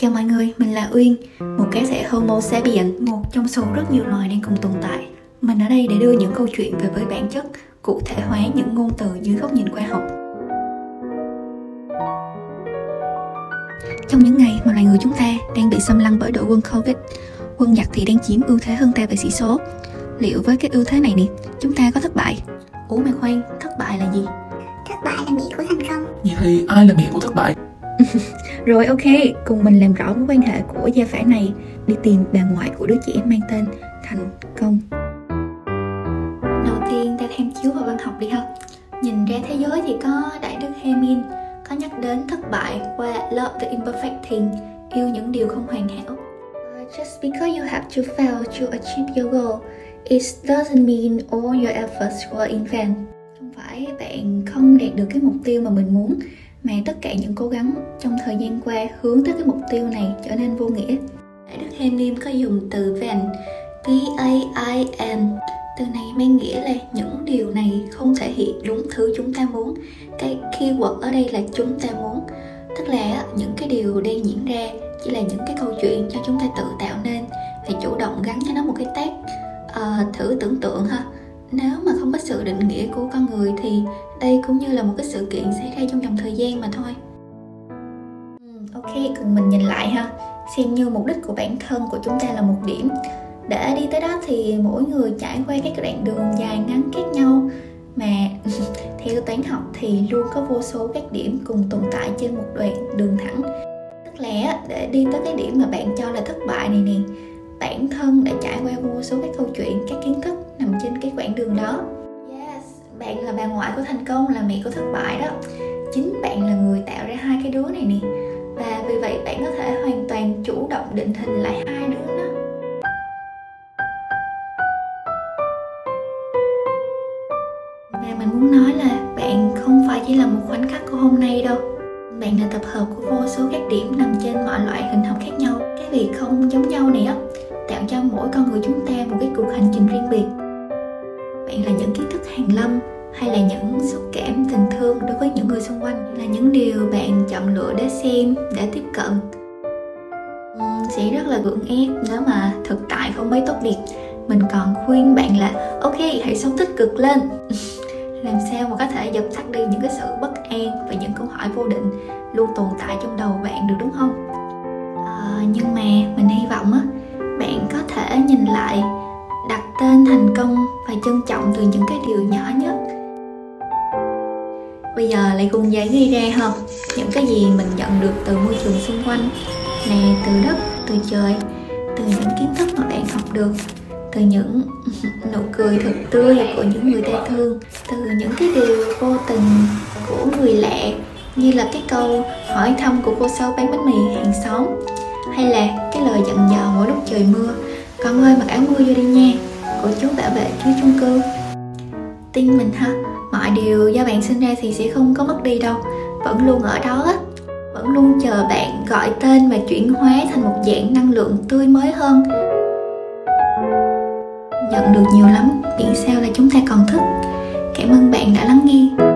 Chào mọi người, mình là Uyên, một cá thể Homo sapien, một trong số rất nhiều loài đang cùng tồn tại. Mình ở đây để đưa những câu chuyện về với bản chất, cụ thể hóa những ngôn từ dưới góc nhìn khoa học. Trong những ngày mà loài người chúng ta đang bị xâm lăng bởi đội quân COVID, quân Nhật thì đang chiếm ưu thế hơn ta về sĩ số. Liệu với cái ưu thế này nè, chúng ta có thất bại? Ủa mà khoan, thất bại là gì? Thất bại là mẹ của thành công. Vậy thì ai là mẹ của thất bại? Rồi ok, cùng mình làm rõ mối quan hệ của gia phả này, đi tìm bà ngoại của đứa trẻ mang tên Thành Công. Đầu tiên ta tham chiếu vào văn học đi ha. Nhìn ra thế giới thì có đại đức He Min có nhắc đến thất bại qua Love the Imperfecting, yêu những điều không hoàn hảo. Just because you have to fail to achieve your goal, it doesn't mean all your efforts were in vain. Không phải bạn không đạt được cái mục tiêu mà mình muốn, mà tất cả những cố gắng trong thời gian qua hướng tới cái mục tiêu này trở nên vô nghĩa. Đại đức Hemingway có dùng từ vain, V-A-I-N. Từ này mang nghĩa là những điều này không thể hiện đúng thứ chúng ta muốn. Cái keyword ở đây là chúng ta muốn, tức là những cái điều đang diễn ra chỉ là những cái câu chuyện cho chúng ta tự tạo nên, phải chủ động gắn cho nó một cái tag. Thử tưởng tượng ha, nếu mà không có sự định nghĩa của con người thì đây cũng như là một cái sự kiện xảy ra trong dòng thời gian mà thôi. Ok, cùng mình nhìn lại ha, xem như mục đích của bản thân của chúng ta là một điểm. Để đi tới đó thì mỗi người trải qua các đoạn đường dài ngắn khác nhau, mà theo toán học thì luôn có vô số các điểm cùng tồn tại trên một đoạn đường thẳng. Tức là để đi tới cái điểm mà bạn cho là thất bại này nè, bản thân đã trải qua vô số các câu chuyện, các kiến thức nằm trên cái quãng đường đó. Yes, bạn là bà ngoại của thành công, là mẹ của thất bại đó. Chính bạn là người tạo ra hai cái đứa này nè, và vì vậy bạn có thể hoàn toàn chủ động định hình lại hai đứa đó. Và mình muốn nói là bạn không phải chỉ là một khoảnh khắc của hôm nay đâu, bạn là tập hợp của vô số các điểm nằm trên mọi loại hình học khác nhau. Cái việc không giống nhau này á, tạo cho mỗi con người chúng ta một cái cuộc hành trình riêng biệt. Bạn là những kiến thức hàn lâm, hay là những xúc cảm tình thương đối với những người xung quanh, là những điều bạn chọn lựa để xem, để tiếp cận. Sẽ rất là gượng ép nếu mà thực tại không mấy tốt đẹp. Mình còn khuyên bạn là ok, hãy sống tích cực lên. Làm sao mà có thể dập tắt đi những cái sự bất an và những câu hỏi vô định luôn tồn tại trong đầu bạn được, đúng không? Nhưng mà mình hy vọng á, bạn có thể nhìn lại, đặt tên thành công và trân trọng từ những cái điều nhỏ nhất. Bây giờ lại cùng giải ghi ra không? Những cái gì mình nhận được từ môi trường xung quanh nè, từ đất, từ trời, từ những kiến thức mà bạn học được, từ những nụ cười thật tươi của những người ta thương, từ những cái điều vô tình của người lạ, như là cái câu hỏi thăm của cô sâu bán bánh mì hàng xóm, hay là cái lời dặn dò mỗi lúc trời mưa, con ơi mặc áo mưa vô đi nha, của chú bảo vệ chú chung cư. Tin mình ha, mọi điều do bạn sinh ra thì sẽ không có mất đi đâu, vẫn luôn ở đó á, vẫn luôn chờ bạn gọi tên và chuyển hóa thành một dạng năng lượng tươi mới hơn. Nhận được nhiều lắm, miễn sao là chúng ta còn thức. Cảm ơn bạn đã lắng nghe.